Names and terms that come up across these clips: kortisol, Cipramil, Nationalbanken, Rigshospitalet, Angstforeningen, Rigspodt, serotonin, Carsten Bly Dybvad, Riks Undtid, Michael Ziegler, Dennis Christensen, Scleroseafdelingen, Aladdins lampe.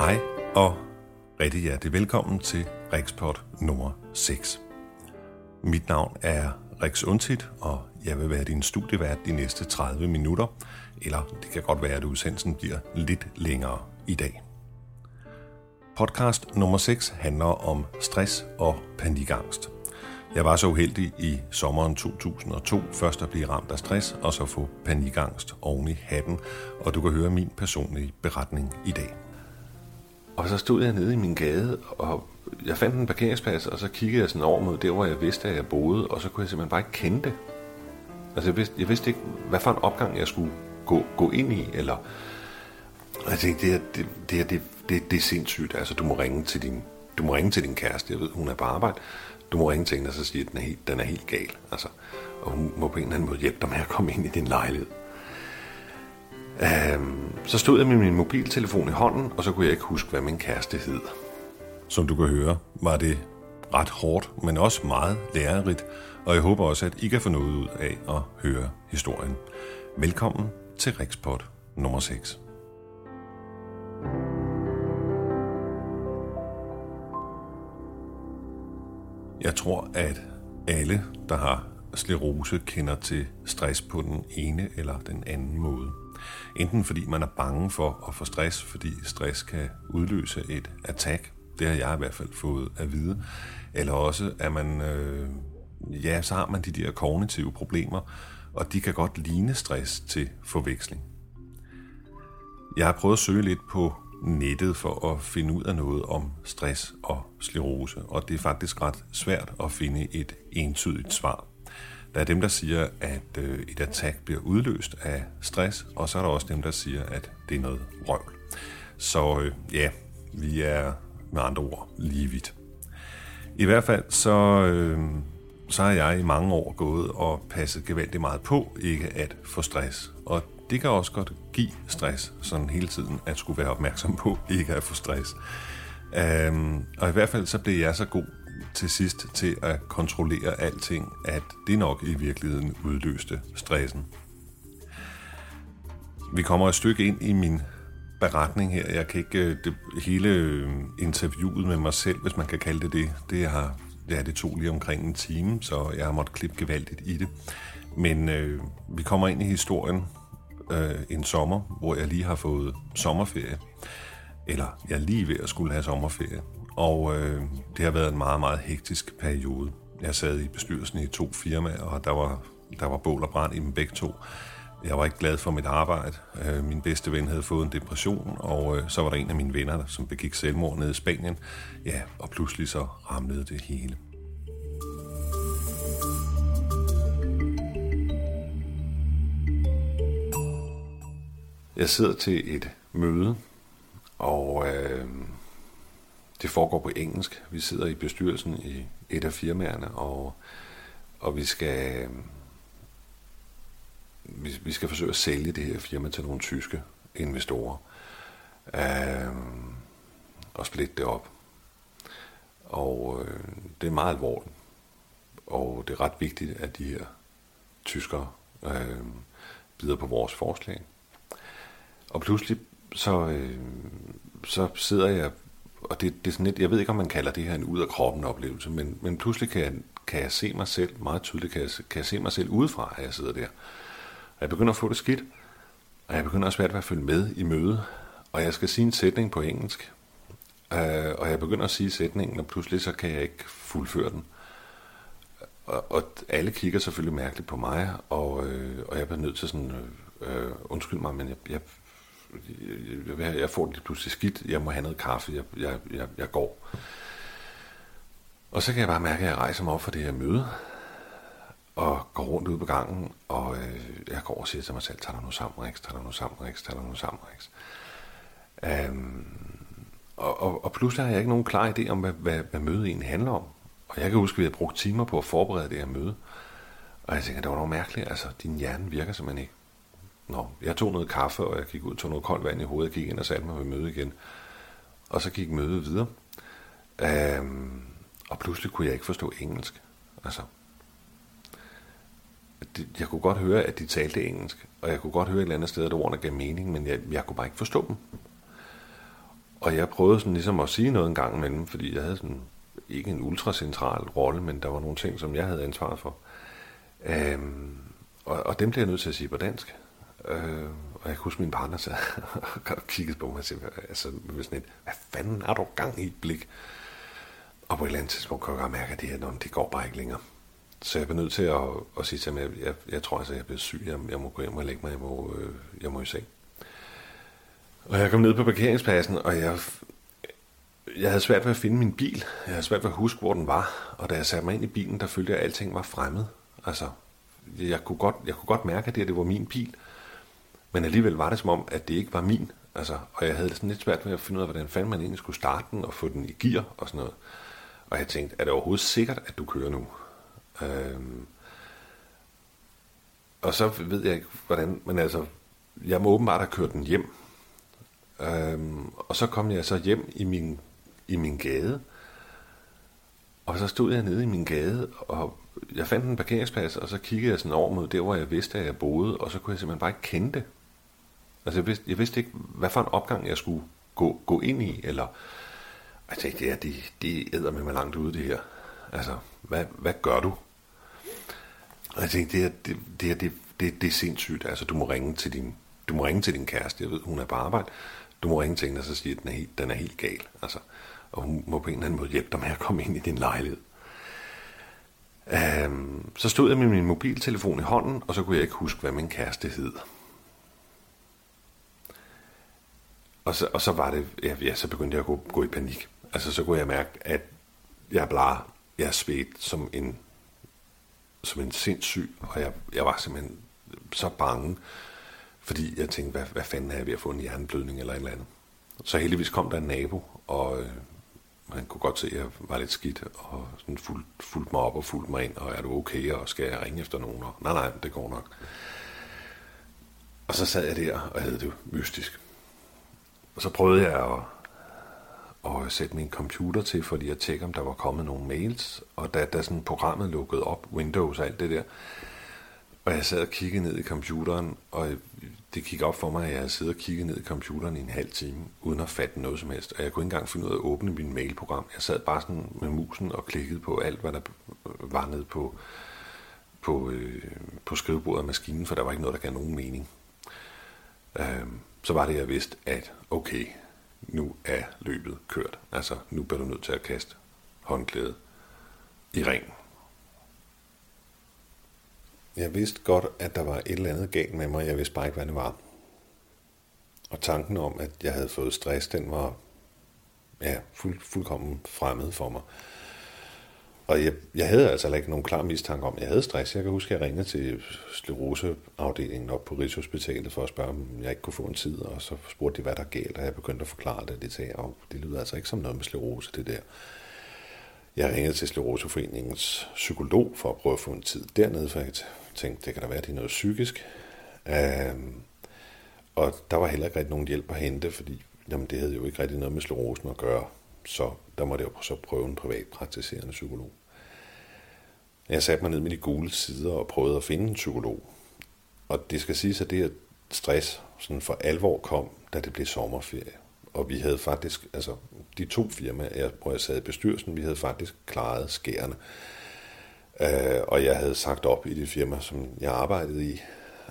Hej og rigtig hjertelig velkommen til Rigspodt nummer 6. Mit navn er Riks Undtid, og jeg vil være din studievært de næste 30 minutter, eller det kan godt være, at udsendelsen bliver lidt længere i dag. Podcast nummer 6 handler om stress og panikangst. Jeg var så uheldig i sommeren 2002 først at blive ramt af stress og så få panikangst oven i hatten, og du kan høre min personlige beretning i dag. Og så stod jeg nede i min gade, og jeg fandt en parkeringsplads, og så kiggede jeg sådan over mod der, hvor jeg vidste, at jeg boede, og så kunne jeg simpelthen bare ikke kende det. Altså jeg vidste ikke, hvad for en opgang jeg skulle gå ind i, eller... Og jeg tænkte, det er sindssygt, altså du må ringe til din kæreste, jeg ved, hun er på arbejde, du må ringe til hende og så sige, at den er helt gal, altså, og hun må på en eller anden måde hjælpe dig med at komme ind i din lejlighed. Så stod jeg med min mobiltelefon i hånden, og så kunne jeg ikke huske, hvad min kæreste hed. Som du kan høre, var det ret hårdt, men også meget lærerigt, og jeg håber også, at I kan få noget ud af at høre historien. Velkommen til Rigspodt nummer 6. Jeg tror, at alle, der har sklerose, kender til stress på den ene eller den anden måde. Enten fordi man er bange for at få stress, fordi stress kan udløse et attack. Det har jeg i hvert fald fået at vide. Eller også, at man, så har man de der kognitive problemer, og de kan godt ligne stress til forveksling. Jeg har prøvet at søge lidt på nettet for at finde ud af noget om stress og sklerose, og det er faktisk ret svært at finde et entydigt svar. Der er dem, der siger, at et attack bliver udløst af stress, og så er der også dem, der siger, at det er noget røvl. Så vi er med andre ord lige vidt. I hvert fald så har jeg i mange år gået og passet gevaldigt meget på ikke at få stress. Og det kan også godt give stress, sådan hele tiden at skulle være opmærksom på ikke at få stress. Og i hvert fald så blev jeg så god til sidst til at kontrollere alting, at det nok i virkeligheden udløste stressen. Vi kommer et stykke ind i min beretning her. Jeg kan ikke det hele interviewet med mig selv, hvis man kan kalde det det. Det tog lige omkring en time, så jeg har måttet klippe gevaldigt i det. Men vi kommer ind i historien en sommer, hvor jeg lige har fået sommerferie. Eller jeg er lige ved at skulle have sommerferie. Og det har været en meget, meget hektisk periode. Jeg sad i bestyrelsen i 2 firmaer, og der var bål og brand i dem begge 2. Jeg var ikke glad for mit arbejde. Min bedste ven havde fået en depression, og så var der en af mine venner, som begik selvmord nede i Spanien. Ja, og pludselig så ramlede det hele. Jeg sidder til et møde, og... Det foregår på engelsk. Vi sidder i bestyrelsen i et af firmaerne, og vi skal forsøge at sælge det her firma til nogle tyske investorer og splitte det op. Og det er meget alvorligt, og det er ret vigtigt, at de her tyskere bider på vores forslag. Og pludselig så sidder jeg. Og det er sådan lidt, jeg ved ikke, om man kalder det her en ud-af-kroppen oplevelse, men pludselig kan jeg se mig selv, meget tydeligt kan jeg se mig selv udefra, at jeg sidder der. Og jeg begynder at få det skidt, og jeg begynder også svært ved at følge med i møde, og jeg skal sige en sætning på engelsk, og jeg begynder at sige sætningen, og pludselig så kan jeg ikke fuldføre den. Og alle kigger selvfølgelig mærkeligt på mig, og jeg bliver nødt til sådan, undskyld mig, men jeg får det pludselig skidt, jeg må have noget kaffe, jeg går. Og så kan jeg bare mærke, at jeg rejser mig op for det her møde, og går rundt ude på gangen, og jeg går og siger til mig selv, tag dig nu sammen, Riks, tag dig nu sammen, Riks, tag dig nu sammen, Riks. Og pludselig har jeg ikke nogen klar idé om, hvad mødet egentlig handler om. Og jeg kan huske, at vi havde brugt timer på at forberede det her møde, og jeg tænker, det var noget mærkeligt, altså din hjerne virker simpelthen ikke. Nå, jeg tog noget kaffe, og jeg gik ud, tog noget koldt vand i hovedet, jeg gik ind og satte mig ved møde igen. Og så gik mødet videre. Og pludselig kunne jeg ikke forstå engelsk. Altså, jeg kunne godt høre, at de talte engelsk, og jeg kunne godt høre et eller andet sted, at ordene gav mening, men jeg kunne bare ikke forstå dem. Og jeg prøvede sådan ligesom at sige noget en gang imellem, fordi jeg havde sådan ikke en ultracentral rolle, men der var nogle ting, som jeg havde ansvaret for. Og dem blev jeg nødt til at sige på dansk. Og jeg kunne huske, min partner sad og kiggede på mig og sagde, altså, med sådan et, hvad fanden har du gang i et blik? Og på et eller andet tidspunkt kunne jeg godt mærke, at det går bare ikke længere. Så jeg blev nødt til at sige til ham, jeg tror altså, jeg bliver syg, jeg må gå hjem og lægge mig, jeg må i seng. Og jeg kom ned på parkeringspladsen, og jeg havde svært ved at finde min bil. Jeg havde svært ved at huske, hvor den var. Og da jeg satte mig ind i bilen, der følte jeg, at alting var fremmed. Altså, jeg kunne godt mærke, at det var min bil. Men alligevel var det som om, at det ikke var min. Altså, og jeg havde sådan lidt svært ved at finde ud af, hvordan fanden man egentlig skulle starte den og få den i gear og sådan noget. Og jeg tænkte, er det overhovedet sikkert, at du kører nu? Og så ved jeg ikke, hvordan... Men altså, jeg må åbenbart have kørt den hjem. Og så kom jeg så hjem i min gade, og så stod jeg nede i min gade, og jeg fandt en parkeringsplads, og så kiggede jeg sådan over mod der, hvor jeg vidste, at jeg boede, og så kunne jeg simpelthen bare ikke kende det. Altså jeg vidste ikke, hvad for en opgang jeg skulle gå ind i, eller jeg tænkte, ja, det æder med mig langt ude det her. Altså, hvad gør du? Og jeg tænkte, det er sindssygt, altså du må ringe til din kæreste, jeg ved, hun er på arbejde. Du må ringe til hende og så sige, at den er helt gal. Altså, og hun må på en eller anden måde hjælpe dig med at komme ind i din lejlighed. Så stod jeg med min mobiltelefon i hånden, og så kunne jeg ikke huske, hvad min kæreste hed. Og så var det, ja, så begyndte jeg at gå i panik. Altså, så kunne jeg mærke, at jeg svedt som en sindssyg, og jeg var simpelthen så bange, fordi jeg tænkte, hvad fanden er jeg ved at få en hjerneblødning eller et eller andet. Så heldigvis kom der en nabo, og han kunne godt se, at jeg var lidt skidt, og sådan fulgte mig op og fulgte mig ind, og er du okay, og skal jeg ringe efter nogen? Og, nej, det går nok. Og så sad jeg der, og havde det mystisk. Og så prøvede jeg at sætte min computer til, fordi at tjekke, om der var kommet nogle mails, og da sådan programmet lukkede op, Windows og alt det der, og jeg sad og kiggede ned i computeren, og det gik op for mig, at jeg havde siddet og kigget ned i computeren i en halv time, uden at fatte noget som helst. Og jeg kunne ikke engang finde ud af at åbne min mailprogram. Jeg sad bare sådan med musen og klikkede på alt, hvad der var nede på skrivebordet og maskinen, for der var ikke noget, der gav nogen mening. Så var det, jeg vidste, at okay, nu er løbet kørt. Altså, nu bliver du nødt til at kaste håndklædet i ringen. Jeg vidste godt, at der var et eller andet galt med mig, jeg vidste bare ikke, hvad det var. Og tanken om, at jeg havde fået stress, den var fuldkommen fremmed for mig. Og jeg havde altså ikke nogen klar mistanke om, at jeg havde stress. Jeg kan huske, at jeg ringede til Scleroseafdelingen op på Rigshospitalet for at spørge, om jeg ikke kunne få en tid. Og så spurgte de, hvad der galt, og jeg begyndte at forklare det. Det sagde, og det lyder altså ikke som noget med sklerose, det der. Jeg ringede til Scleroseforeningens psykolog for at prøve at få en tid dernede, for jeg tænkte, det kan da være, at det er noget psykisk. Og der var heller ikke rigtig nogen hjælp at hente, fordi det havde jo ikke rigtig noget med sklerosen at gøre, så der måtte jeg jo så prøve en privatpraktiserende psykolog. Jeg satte mig ned med de gule sider og prøvede at finde en psykolog. Og det skal siges, at det her stress sådan for alvor kom, da det blev sommerferie. Og vi havde faktisk, altså de to firmaer, hvor jeg sad i bestyrelsen, vi havde faktisk klaret skærene. Og jeg havde sagt op i det firma, som jeg arbejdede i,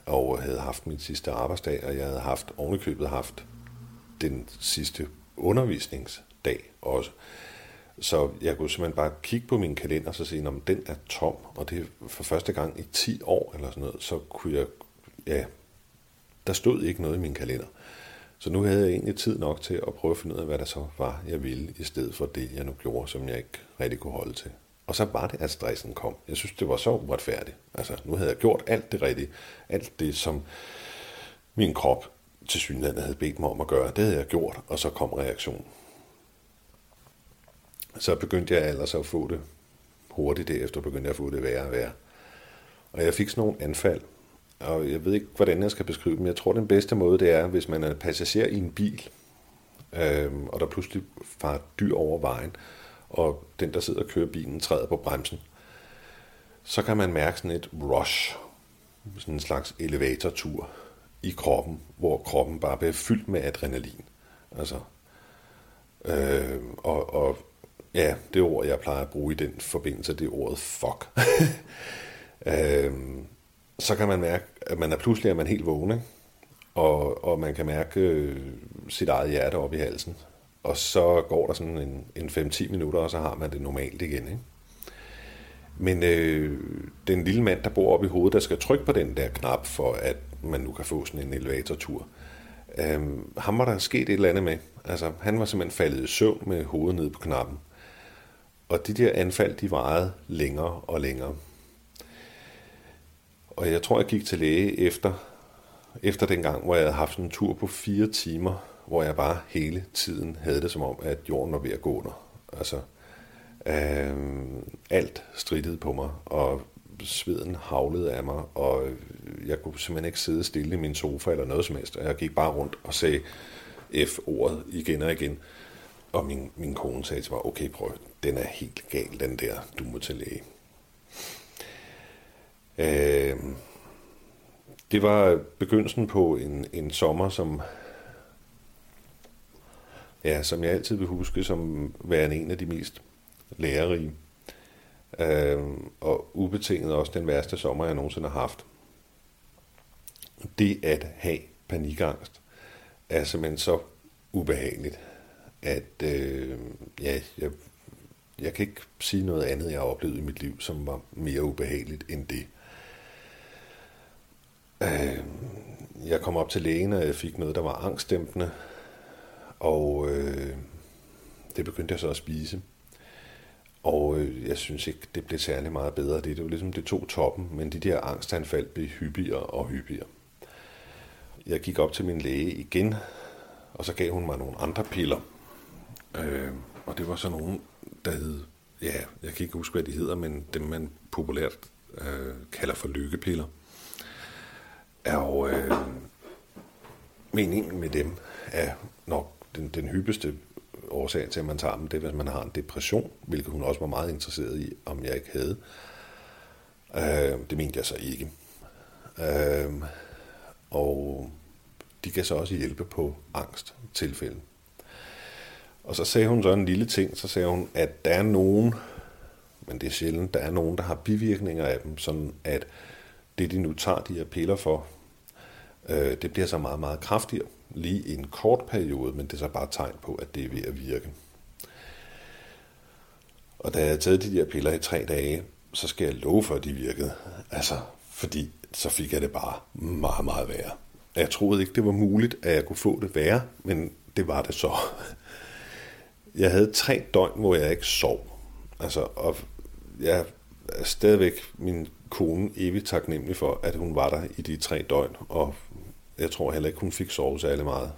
og havde haft min sidste arbejdsdag, og jeg havde ovenikøbet haft den sidste undervisningsdag også. Så jeg kunne simpelthen bare kigge på min kalender og så sige, om den er tom, og det for første gang i 10 år eller sådan noget, så kunne jeg, der stod ikke noget i min kalender. Så nu havde jeg egentlig tid nok til at prøve at finde ud af, hvad der så var, jeg ville, i stedet for det, jeg nu gjorde, som jeg ikke rigtig kunne holde til. Og så var det, at stressen kom. Jeg synes, det var så uretfærdigt. Altså, nu havde jeg gjort alt det rigtige. Alt det, som min krop tilsyneladende havde bedt mig om at gøre, det havde jeg gjort, og så kom reaktionen. Så begyndte jeg ellers at få det hurtigt derefter, begyndte jeg at få det værre og værre. Og jeg fik sådan nogle anfald. Og jeg ved ikke, hvordan jeg skal beskrive dem. Jeg tror, den bedste måde, det er, hvis man er passager i en bil, og der pludselig farer dyr over vejen, og den, der sidder og kører bilen, træder på bremsen, så kan man mærke sådan et rush, sådan en slags elevatortur i kroppen, hvor kroppen bare bliver fyldt med adrenalin. Altså, Og ja, det ord, jeg plejer at bruge i den forbindelse, det er ordet fuck. Så kan man mærke, at man er pludselig helt vågen, ikke? Og man kan mærke sit eget hjerte op i halsen. Og så går der sådan en 5-10 minutter, og så har man det normalt igen, ikke? Men den lille mand, der bor oppe i hovedet, der skal trykke på den der knap, for at man nu kan få sådan en elevatortur. Ham var der sket et eller andet med. Altså, han var simpelthen faldet i søvn med hovedet nede på knappen. Og de der anfald, de varede længere og længere. Og jeg tror, jeg gik til læge efter den gang, hvor jeg havde haft en tur på 4 timer, hvor jeg bare hele tiden havde det som om, at jorden var ved at gå under. Altså, alt strittede på mig, og sveden havlede af mig, og jeg kunne simpelthen ikke sidde stille i min sofa eller noget som helst. Jeg gik bare rundt og sagde F-ordet igen og igen. Og min kone sagde til mig, okay, prøv, den er helt gal, den der, du må til læge. Det var begyndelsen på en sommer, som jeg altid vil huske som værende en af de mest lærerige. Og ubetinget også den værste sommer, jeg nogensinde har haft. Det at have panikangst er simpelthen så ubehageligt, at jeg kan ikke sige noget andet, jeg har oplevet i mit liv, som var mere ubehageligt end det. Jeg kom op til lægen, og jeg fik noget, der var angstdæmpende, og det begyndte jeg så at spise. Og jeg synes ikke, det blev særlig meget bedre. Det var ligesom, det tog toppen, men de der angstanfald blev hyppigere og hyppigere. Jeg gik op til min læge igen, og så gav hun mig nogle andre piller. Og det var så nogle, der hed, ja, jeg kan ikke huske, hvad de hedder, men dem man populært kalder for lykkepiller. Og meningen med dem er nok den hyppigste årsag til, at man tager dem, det er, hvis man har en depression, hvilket hun også var meget interesseret i, om jeg ikke havde. Det mente jeg så ikke. Og de kan så også hjælpe på angsttilfælde. Og så sagde hun så en lille ting, så sagde hun, at der er nogen, men det er sjældent, der er nogen, der har bivirkninger af dem, sådan at det, de nu tager de her piller for, det bliver så meget, meget kraftigere. Lige i en kort periode, men det er så bare et tegn på, at det er ved at virke. Og da jeg havde taget de der piller i 3 dage, så skal jeg love for, at de virkede. Altså, fordi så fik jeg det bare meget, meget værre. Jeg troede ikke, det var muligt, at jeg kunne få det værre, men det var det så. Jeg havde 3 døgn, hvor jeg ikke sov. Altså, og jeg er stadigvæk min kone evigt taknemmelig for, at hun var der i de 3 døgn, og jeg tror heller ikke, hun fik sovet særlig meget.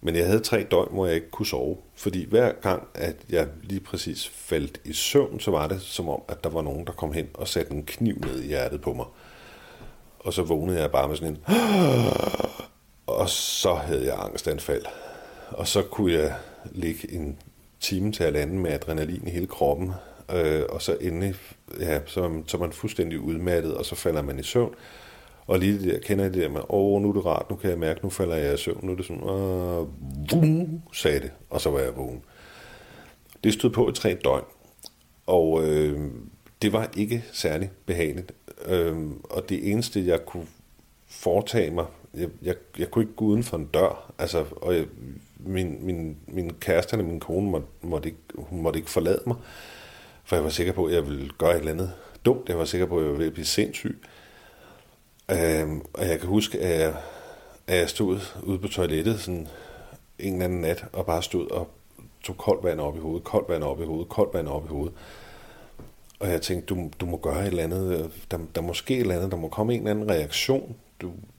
Men jeg havde 3 døgn, hvor jeg ikke kunne sove. Fordi hver gang, at jeg lige præcis faldt i søvn, så var det som om, at der var nogen, der kom hen og satte en kniv ned i hjertet på mig. Og så vågnede jeg bare med sådan en... Og så havde jeg angstanfald. Og så kunne jeg ligge en time til at lande med adrenalin i hele kroppen. Og så endelig, ja, så er man fuldstændig udmattet, og så falder man i søvn. Og lige det der, kender jeg det der med, nu er det rart, nu kan jeg mærke, nu falder jeg i søvn, nu er det sådan, vum, sagde det, og så var jeg vågen. Det stod på i 3 døgn, og det var ikke særlig behageligt. Og det eneste, jeg kunne foretage mig, jeg kunne ikke gå uden for en dør, altså, og min kæreste eller min kone måtte ikke forlade mig, for jeg var sikker på, at jeg ville gøre et eller andet dumt, jeg var sikker på, at jeg ville blive sindssyg. Og jeg kan huske, at jeg stod ude på toilettet sådan en eller anden nat, og bare stod og tog koldt vand op i hovedet. Og jeg tænkte, du må gøre et eller andet, der må ske et eller andet, der må komme en eller anden reaktion.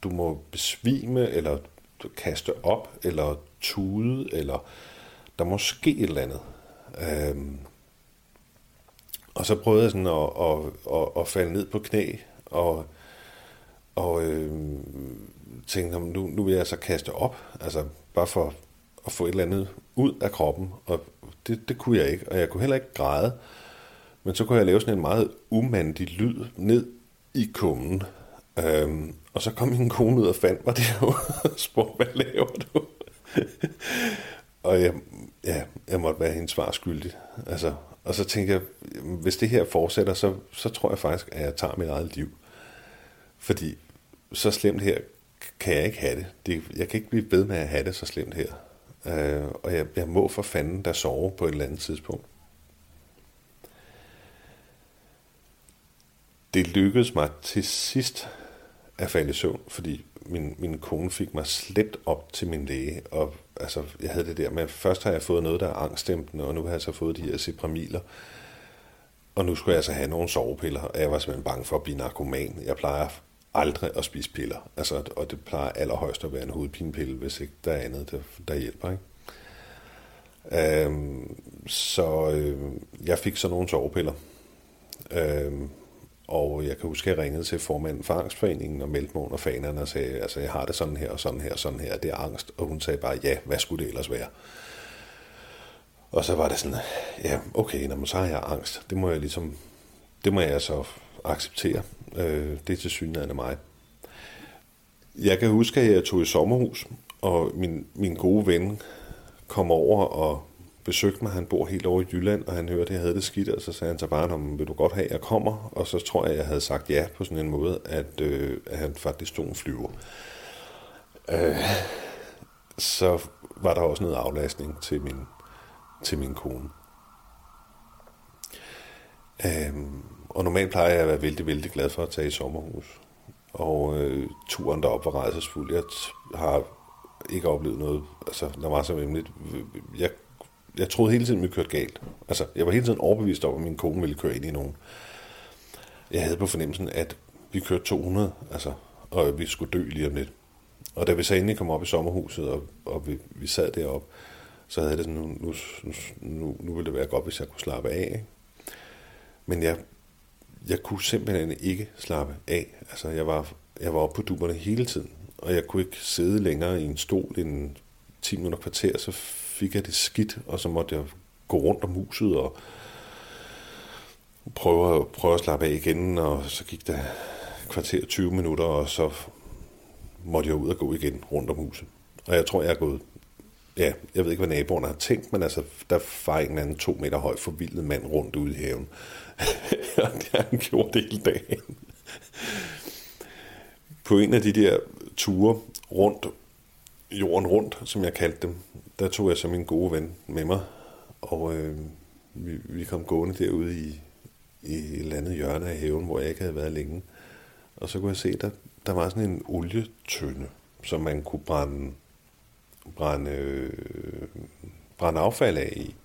Du må besvime, eller kaste op, eller tude, eller der må ske et eller andet. Og så prøvede jeg sådan at falde ned på knæ, og tænkte, nu vil jeg så kaste op, altså bare for at få et eller andet ud af kroppen, og det kunne jeg ikke, og jeg kunne heller ikke græde, men så kunne jeg lave sådan en meget umandig lyd ned i kummen, og så kom min kone ud og fandt mig derude og spurgte, hvad laver du? Og jeg måtte være hendes svar skyldig. Altså, og så tænkte jeg, hvis det her fortsætter, så tror jeg faktisk, at jeg tager mit eget liv. Fordi så slemt her kan jeg ikke have det. Jeg kan ikke blive ved med at have det så slemt her. Og jeg må for fanden da sove på et eller andet tidspunkt. Det lykkedes mig til sidst at falde i søvn, fordi min kone fik mig slæbt op til min læge, og altså, jeg havde det der med, først har jeg fået noget, der er angstdæmpende, og nu har jeg så fået de her cipramiler, og nu skulle jeg så have nogle sovepiller, og jeg var simpelthen bange for at blive narkoman. Jeg plejer aldrig at spise piller, altså, og det plejer allerhøjst at være en hovedpinepille, hvis ikke der er andet, der hjælper, ikke? Jeg fik så nogle sovepiller, og jeg kan huske, at jeg ringede til formanden for Angstforeningen og meldte mig under fanerne og sagde, altså jeg har det sådan her og sådan her og sådan her, det er angst. Og hun sagde bare, ja, hvad skulle det ellers være? Og så var det sådan, ja, okay, så har jeg angst. Det må jeg ligesom, det må jeg så acceptere. Det er tilsyneladende mig. Jeg kan huske, at jeg tog i sommerhus, og min gode ven kom over og besøgte mig, han bor helt over i Jylland, og han hørte, at jeg havde det skidt, og så sagde han så bare, vil du godt have, at jeg kommer? Og så tror jeg havde sagt ja på sådan en måde, at han faktisk stod en flyver. Så var der også noget aflastning til min kone. Og normalt plejer jeg at være vældig, vældig glad for at tage i sommerhus. Og turen derop var rejsesfuld. Jeg har ikke oplevet noget, altså der var så nemlig, jeg troede hele tiden, at vi kørte galt. Altså, jeg var hele tiden overbevist om, at min kone ville køre ind i nogen. Jeg havde på fornemmelsen, at vi kørte 200, altså, og vi skulle dø lige om lidt. Og da vi så endelig kom op i sommerhuset, og vi sad deroppe, så havde det sådan, nu ville det være godt, hvis jeg kunne slappe af. Ikke? Men jeg kunne simpelthen ikke slappe af. Altså, jeg var oppe på dupperne hele tiden, og jeg kunne ikke sidde længere i en stol end 10 minutter kvarter, så fik jeg det skidt, og så måtte jeg gå rundt om huset og prøve at slappe af igen, og så gik der kvarter 20 minutter, og så måtte jeg ud og gå igen rundt om huset. Og jeg tror, jeg er gået, ja, jeg ved ikke, hvad naboerne har tænkt, men altså, der var en eller anden 2 meter høj forvildet mand rundt ude i haven. Og han gjorde det hele dagen. På en af de der ture rundt, jorden rundt, som jeg kaldte dem, der tog jeg så min gode ven med mig, og vi kom gående derude i et eller andet hjørne af haven, hvor jeg ikke havde været længe. Og så kunne jeg se, at der var sådan en olietønde, som man kunne brænde affald af i.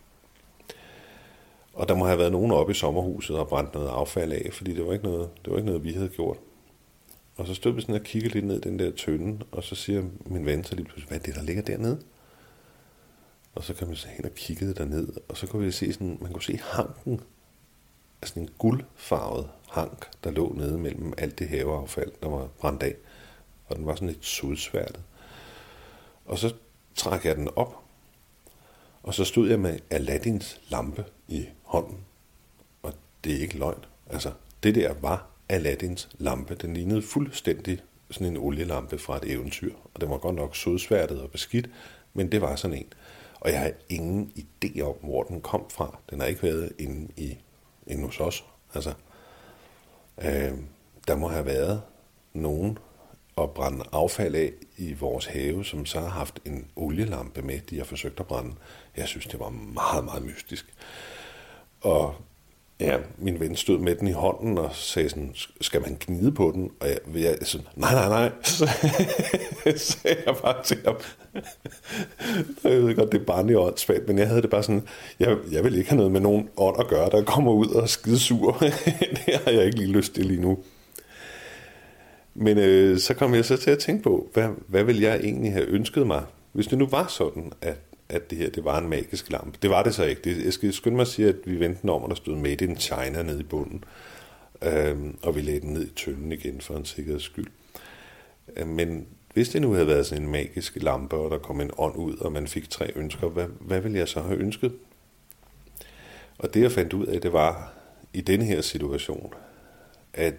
Og der må have været nogen oppe i sommerhuset og brændt noget affald af, fordi det var ikke noget, vi havde gjort. Og så stod vi sådan og kiggede lidt ned i den der tønde, og så siger min ven så lige pludselig, hvad er det, der ligger dernede? Og så kom vi så hen og kiggede derned, og så kunne vi se sådan, man kunne se hanken, altså en guldfarvet hank, der lå nede mellem alt det haveaffald, der var brændt af, og den var sådan lidt sodsværtet. Og så trak jeg den op, og så stod jeg med Aladdins lampe i hånden, og det er ikke løgn, altså det der var Aladdins lampe. Den lignede fuldstændig sådan en olielampe fra et eventyr. Og den var godt nok sodsværtet og beskidt, men det var sådan en. Og jeg har ingen idé om, hvor den kom fra. Den har ikke været inde hos os. Altså, der må have været nogen at brænde affald af i vores have, som så har haft en olielampe med, de har forsøgt at brænde. Jeg synes, det var meget, meget mystisk. Og ja, min ven stod med den i hånden og sagde sådan, skal man gnide på den? Og jeg sådan, nej. Så sagde jeg bare til ham. Jeg ved godt, det er barnlig åndssvagt, men jeg havde det bare sådan, jeg vil ikke have noget med nogen ånd at gøre, der kommer ud og er skidesur. Det har jeg ikke lige lyst til lige nu. Men så kom jeg så til at tænke på, hvad ville jeg egentlig have ønsket mig, hvis det nu var sådan, at det her, det var en magisk lampe. Det var det så ikke. Jeg skal skynde mig at sige, at vi vendte om, og der stod Made in China nede i bunden. Og vi lagde den ned i tønden igen for en sikkerheds skyld. Men hvis det nu havde været sådan en magisk lampe, og der kom en ånd ud, og man fik 3 ønsker, hvad ville jeg så have ønsket? Og det jeg fandt ud af, det var i den her situation, at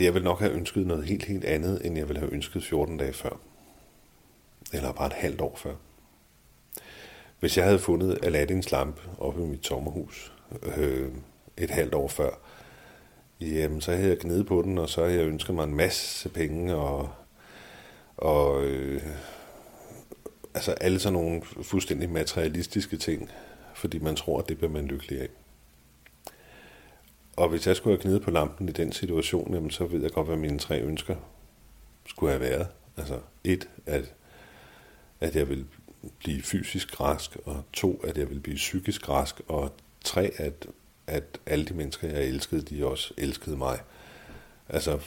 jeg ville nok have ønsket noget helt andet, end jeg ville have ønsket 14 dage før. eller bare et halvt år før. Hvis jeg havde fundet Aladdins lampe oppe i mit sommerhus et halvt år før, jamen så havde jeg gnedet på den, og så havde jeg ønsket mig en masse penge, og altså alle sådan nogle fuldstændig materialistiske ting, fordi man tror, at det bliver man lykkelig af. Og hvis jeg skulle have gnedet på lampen i den situation, jamen så ved jeg godt, hvad mine tre ønsker skulle have været. Altså 1, at jeg ville blive fysisk rask, og 2, at jeg ville blive psykisk rask, og 3, at alle de mennesker, jeg elskede, de også elskede mig. Altså,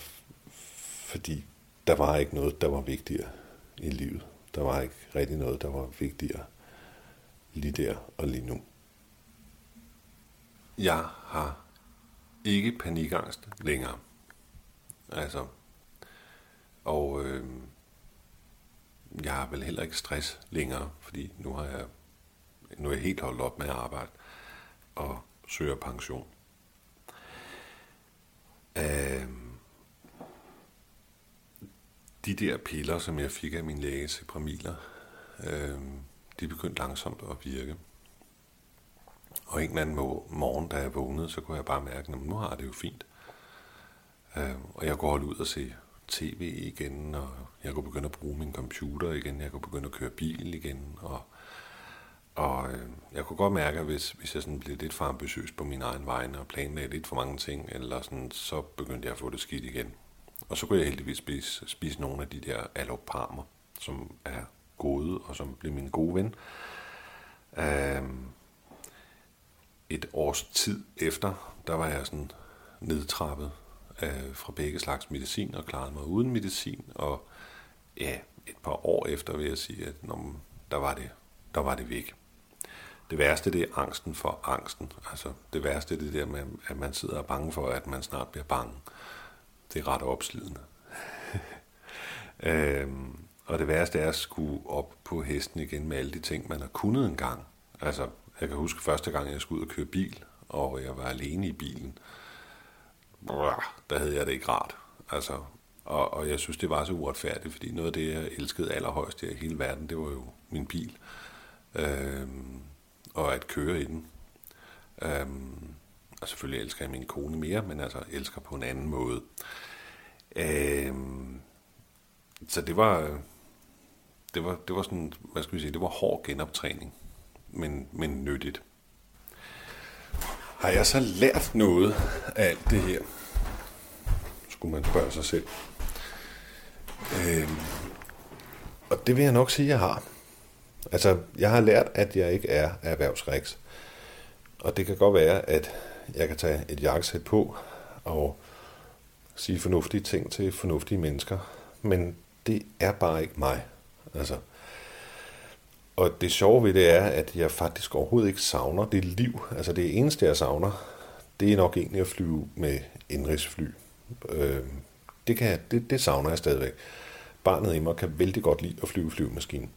fordi der var ikke noget, der var vigtigere i livet. Der var ikke rigtig noget, der var vigtigere lige der og lige nu. Jeg har ikke panikangst længere. Altså, og jeg har vel heller ikke stress længere, fordi nu er jeg helt holdt op med at arbejde og søger pension. De der piller, som jeg fik af min læge, Sepramiler, de begyndte langsomt at virke. Og en eller anden morgen, da jeg vågnede, så kunne jeg bare mærke, at nu har det jo fint. Og jeg kunne holde ud og se tv igen, og jeg kunne begynde at bruge min computer igen, jeg kunne begynde at køre bil igen, og jeg kunne godt mærke, at hvis jeg sådan blev lidt for ambitiøs på mine egne vegne og planlagde lidt for mange ting, eller sådan, så begyndte jeg at få det skidt igen. Og så kunne jeg heldigvis spise nogle af de der alloparmer, som er gode, og som blev min gode ven. Et års tid efter, der var jeg sådan nedtrappet fra begge slags medicin og klarede mig uden medicin. Og ja, et par år efter vil jeg sige, at der var det væk. Det værste, det er angsten for angsten. Altså det værste, det er der med, at man sidder og er bange for, at man snart bliver bange. Det er ret opslidende. Og det værste er at skulle op på hesten igen med alle de ting, man har kunnet engang. Altså, jeg kan huske første gang, jeg skulle ud og køre bil, og jeg var alene i bilen. Der havde jeg det ikke rart. Altså, og jeg synes, det var så uretfærdigt, fordi noget af det, jeg elskede allerhøjst i hele verden, det var jo min bil. Og at køre i den. Og selvfølgelig elsker jeg min kone mere, men altså elsker på en anden måde. Så det var sådan, hvad skal vi sige, det var hård genoptræning. Men nyttigt. Har jeg så lært noget af alt det her? Skulle man spørge sig selv. Og det vil jeg nok sige, at jeg har. Altså, jeg har lært, at jeg ikke er erhvervsriks. Og det kan godt være, at jeg kan tage et jakkesæt på og sige fornuftige ting til fornuftige mennesker. Men det er bare ikke mig. Altså, og det sjove ved det er, at jeg faktisk overhovedet ikke savner det liv. Altså det eneste, jeg savner, det er nok egentlig at flyve med indrigsfly. Det savner jeg stadigvæk. Barnet i mig kan vældig godt lide at flyve flyvemaskinen.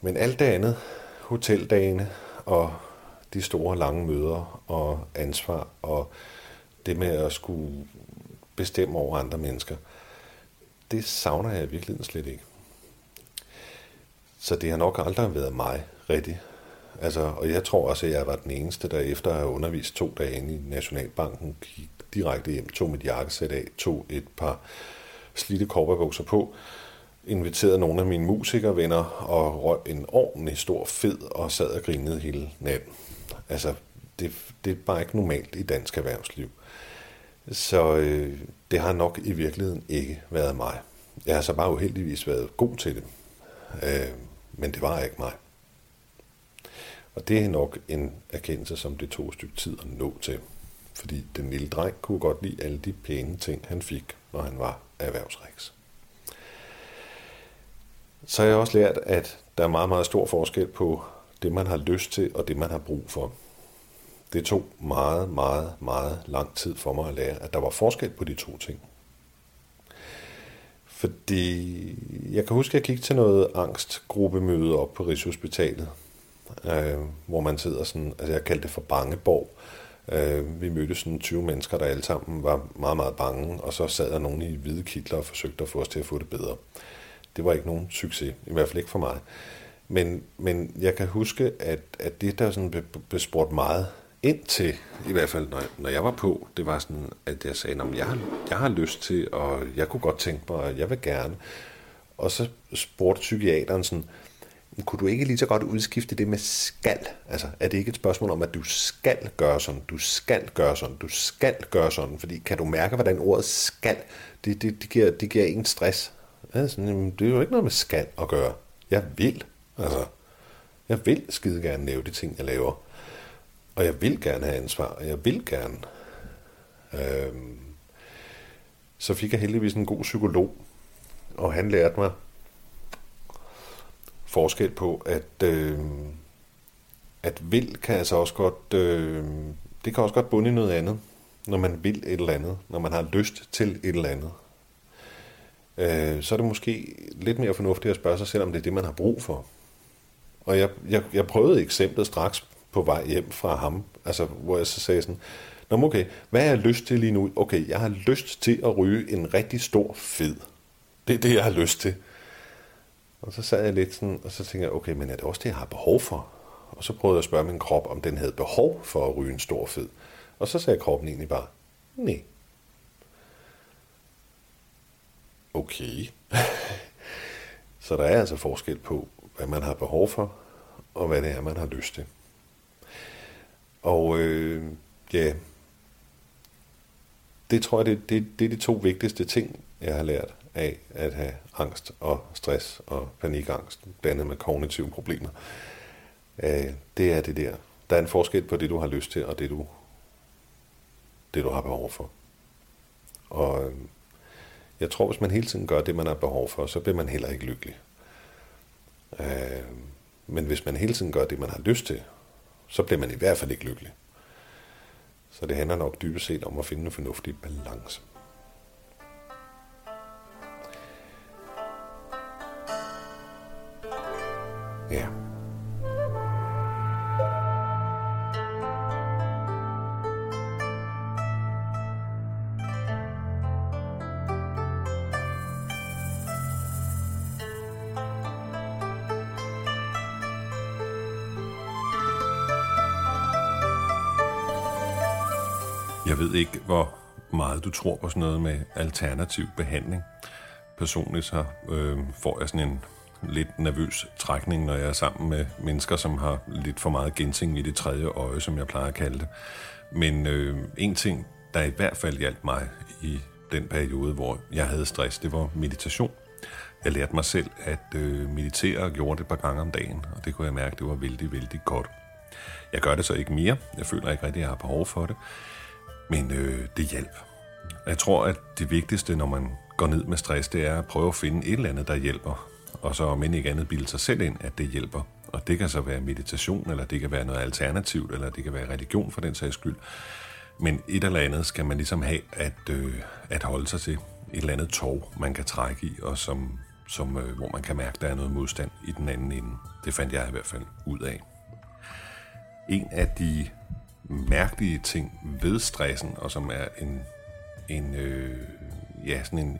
Men alt det andet, hoteldagene og de store lange møder og ansvar og det med at skulle bestemme over andre mennesker, det savner jeg i virkeligheden slet ikke. Så det har nok aldrig været mig, rigtig. Altså, og jeg tror også, at jeg var den eneste, der efter at have undervist 2 dage inde i Nationalbanken, gik direkte hjem, tog mit jakkesæt af, tog et par slidte cowboybukser på, inviterede nogle af mine musikervenner og røg en ordentlig stor fed og sad og grinede hele natten. Altså, det er bare ikke normalt i dansk erhvervsliv. Så det har nok i virkeligheden ikke været mig. Jeg har så bare uheldigvis været god til det. Men det var ikke mig. Og det er nok en erkendelse, som det tog et stykke tid at nå til. Fordi den lille dreng kunne godt lide alle de pæne ting, han fik, når han var erhvervsriks. Så har jeg også lært, at der er meget, meget stor forskel på det, man har lyst til, og det, man har brug for. Det tog meget, meget, meget lang tid for mig at lære, at der var forskel på de 2 ting. Fordi jeg kan huske, at jeg gik til noget angstgruppemøde op på Rigshospitalet, hvor man sidder sådan, altså jeg kaldte det for bangeborg. Vi mødte sådan 20 mennesker, der alle sammen var meget, meget bange, og så sad der nogen i hvide kitler og forsøgte at få os til at få det bedre. Det var ikke nogen succes, i hvert fald ikke for mig. Men jeg kan huske, at det, der sådan blev spurgt meget ind til, i hvert fald når jeg var på, det var sådan, at jeg sagde, at jeg har lyst til, og jeg kunne godt tænke mig, og jeg vil gerne. Og så spurgte psykiateren sådan, kunne du ikke lige så godt udskifte det med skal? Altså, er det ikke et spørgsmål om, at du skal gøre sådan, du skal gøre sådan, du skal gøre sådan? Fordi kan du mærke, hvordan ordet skal, det giver ingen stress. Altså, det er jo ikke noget med skal at gøre. Jeg vil, altså. Jeg vil skide gerne lave de ting, jeg laver. Og jeg vil gerne have ansvar, og jeg vil gerne. Så fik jeg heldigvis en god psykolog, og han lærte mig forskel på, at vil kan altså også godt, det kan også godt bunde i noget andet, når man vil et eller andet, når man har lyst til et eller andet. Så er det måske lidt mere fornuftigt at spørge sig selv, om det er det, man har brug for. Og jeg prøvede eksemplet straks på vej hjem fra ham, altså hvor jeg så sagde sådan, nå okay, hvad har jeg lyst til lige nu? Okay, jeg har lyst til at ryge en rigtig stor fed. Det er det, jeg har lyst til. Og så sad jeg lidt sådan, og så tænkte jeg, okay, men er det også det, jeg har behov for? Og så prøvede jeg at spørge min krop, om den havde behov for at ryge en stor fed. Og så sagde kroppen egentlig bare, nej. Okay. Så der er altså forskel på, hvad man har behov for, og hvad det er, man har lyst til. Og ja, det tror jeg, det er de to vigtigste ting, jeg har lært af at have angst og stress og panikangst blandet med kognitive problemer. Det er det der. Der er en forskel på det, du har lyst til, og det, du har behov for. Og jeg tror, hvis man hele tiden gør det, man har behov for, så bliver man heller ikke lykkelig. Men hvis man hele tiden gør det, man har lyst til, så bliver man i hvert fald ikke lykkelig. Så det handler nok dybest set om at finde en fornuftig balance. Ja. Jeg ved ikke, hvor meget du tror på sådan noget med alternativ behandling. Personligt så får jeg sådan en lidt nervøs trækning, når jeg er sammen med mennesker, som har lidt for meget gensing i det tredje øje, som jeg plejer at kalde det. Men en ting, der i hvert fald hjalp mig i den periode, hvor jeg havde stress, det var meditation. Jeg lærte mig selv at meditere og gjorde det et par gange om dagen, og det kunne jeg mærke, det var vældig, vældig godt. Jeg gør det så ikke mere. Jeg føler ikke rigtig, at jeg har behov for det. Men det hjalp. Jeg tror, at det vigtigste, når man går ned med stress, det er at prøve at finde et eller andet, der hjælper. Og så om end ikke andet bilde sig selv ind, at det hjælper. Og det kan så være meditation, eller det kan være noget alternativt, eller det kan være religion for den sags skyld. Men et eller andet skal man ligesom have at holde sig til. Et eller andet tov, man kan trække i, og hvor man kan mærke, der er noget modstand i den anden ende. Det fandt jeg i hvert fald ud af. En af de mærkelige ting ved stressen, og som er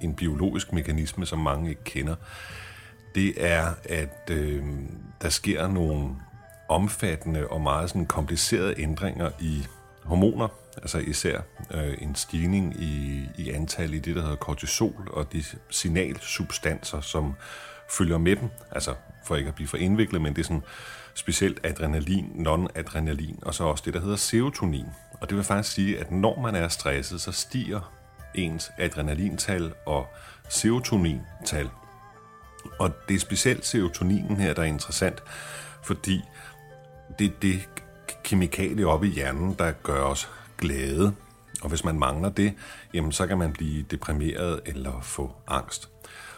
en biologisk mekanisme, som mange ikke kender, det er, at der sker nogle omfattende og meget sådan komplicerede ændringer i hormoner, altså især en stigning i antal i det, der hedder kortisol, og de signalsubstanser, som følger med dem, altså for ikke at blive for indviklet, men det er sådan specielt adrenalin, non-adrenalin, og så også det, der hedder serotonin. Og det vil faktisk sige, at når man er stresset, så stiger ens adrenalintal og serotonintal. Og det er specielt serotoninen her, der er interessant, fordi det er det kemikalie oppe i hjernen, der gør os glade. Og hvis man mangler det, jamen så kan man blive deprimeret eller få angst.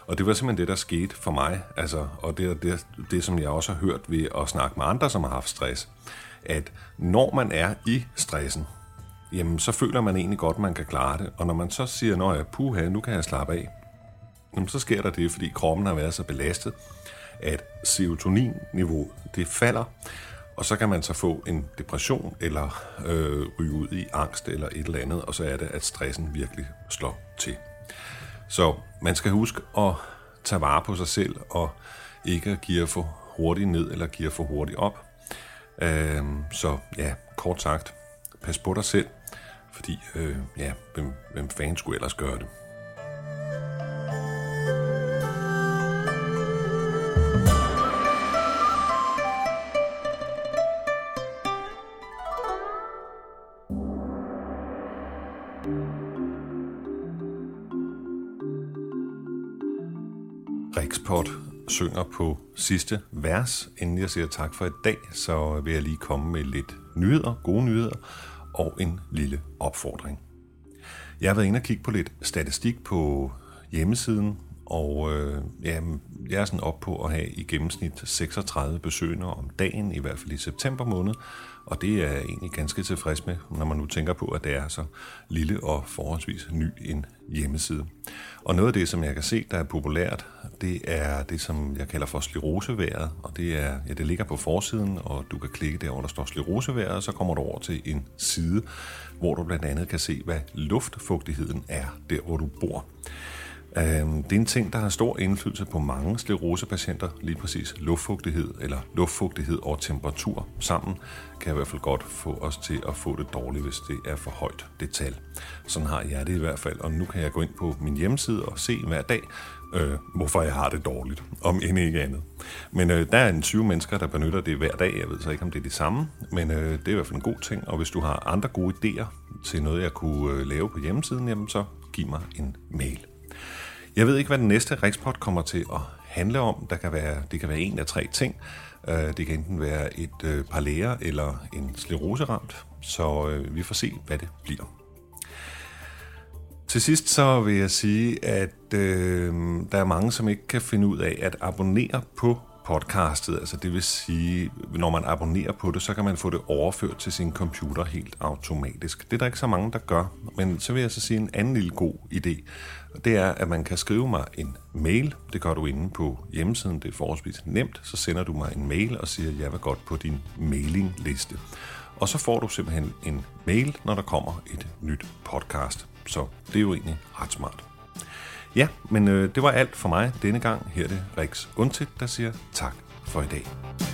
Og det var simpelthen det, der skete for mig, altså, og det, som jeg også har hørt ved at snakke med andre, som har haft stress, at når man er i stressen, jamen så føler man egentlig godt, man kan klare det. Og når man så siger, nå ja, puha, nu kan jeg slappe af, jamen, så sker der det, fordi kroppen har været så belastet, at serotoninniveauet, det falder, og så kan man så få en depression, eller ryge ud i angst, eller et eller andet, og så er det, at stressen virkelig slår til. Så man skal huske at tager vare på sig selv og ikke giver for hurtigt ned eller giver for hurtigt op. Så ja, kort sagt, pas på dig selv, fordi ja, hvem fanden skulle ellers gøre det? Rigspodt synger på sidste vers. Inden jeg siger tak for i dag, så vil jeg lige komme med lidt nyheder, gode nyheder og en lille opfordring. Jeg har været inde og kigge på lidt statistik på hjemmesiden, og jeg er sådan oppe på at have i gennemsnit 36 besøgende om dagen, i hvert fald i september måned, og det er jeg egentlig ganske tilfreds med, når man nu tænker på, at det er så lille og forholdsvis ny en hjemmeside. Og noget af det, som jeg kan se, der er populært, det er det, som jeg kalder for scleroseværet, og det er, ja, det ligger på forsiden, og du kan klikke derovre, der står scleroseværet, og så kommer du over til en side, hvor du blandt andet kan se, hvad luftfugtigheden er, der hvor du bor. Det er en ting, der har stor indflydelse på mange sklerosepatienter, lige præcis luftfugtighed eller luftfugtighed og temperatur sammen, kan i hvert fald godt få os til at få det dårligt, hvis det er for højt det tal. Sådan har jeg det i hvert fald, og nu kan jeg gå ind på min hjemmeside og se hver dag, hvorfor jeg har det dårligt, om end ikke andet. Men der er en 20 mennesker, der benytter det hver dag. Jeg ved så ikke, om det er det samme, men det er i hvert fald en god ting, og hvis du har andre gode idéer til noget, jeg kunne lave på hjemmesiden, jamen, så giv mig en mail. Jeg ved ikke, hvad den næste Rigspodt kommer til at handle om. Det kan være en af tre ting. Det kan enten være et par læger eller en skleroseramt, så vi får se, hvad det bliver. Til sidst så vil jeg sige, at der er mange, som ikke kan finde ud af at abonnere på podcastet. Altså det vil sige, når man abonnerer på det, så kan man få det overført til sin computer helt automatisk. Det er der ikke så mange, der gør, men så vil jeg så sige en anden lille god idé. Det er, at man kan skrive mig en mail. Det gør du inde på hjemmesiden. Det er forholdsvis nemt. Så sender du mig en mail og siger, at jeg vil godt på din mailingliste. Og så får du simpelthen en mail, når der kommer et nyt podcast. Så det er jo egentlig ret smart. Ja, men det var alt for mig denne gang. Her er det Riks Undtid, der siger tak for i dag.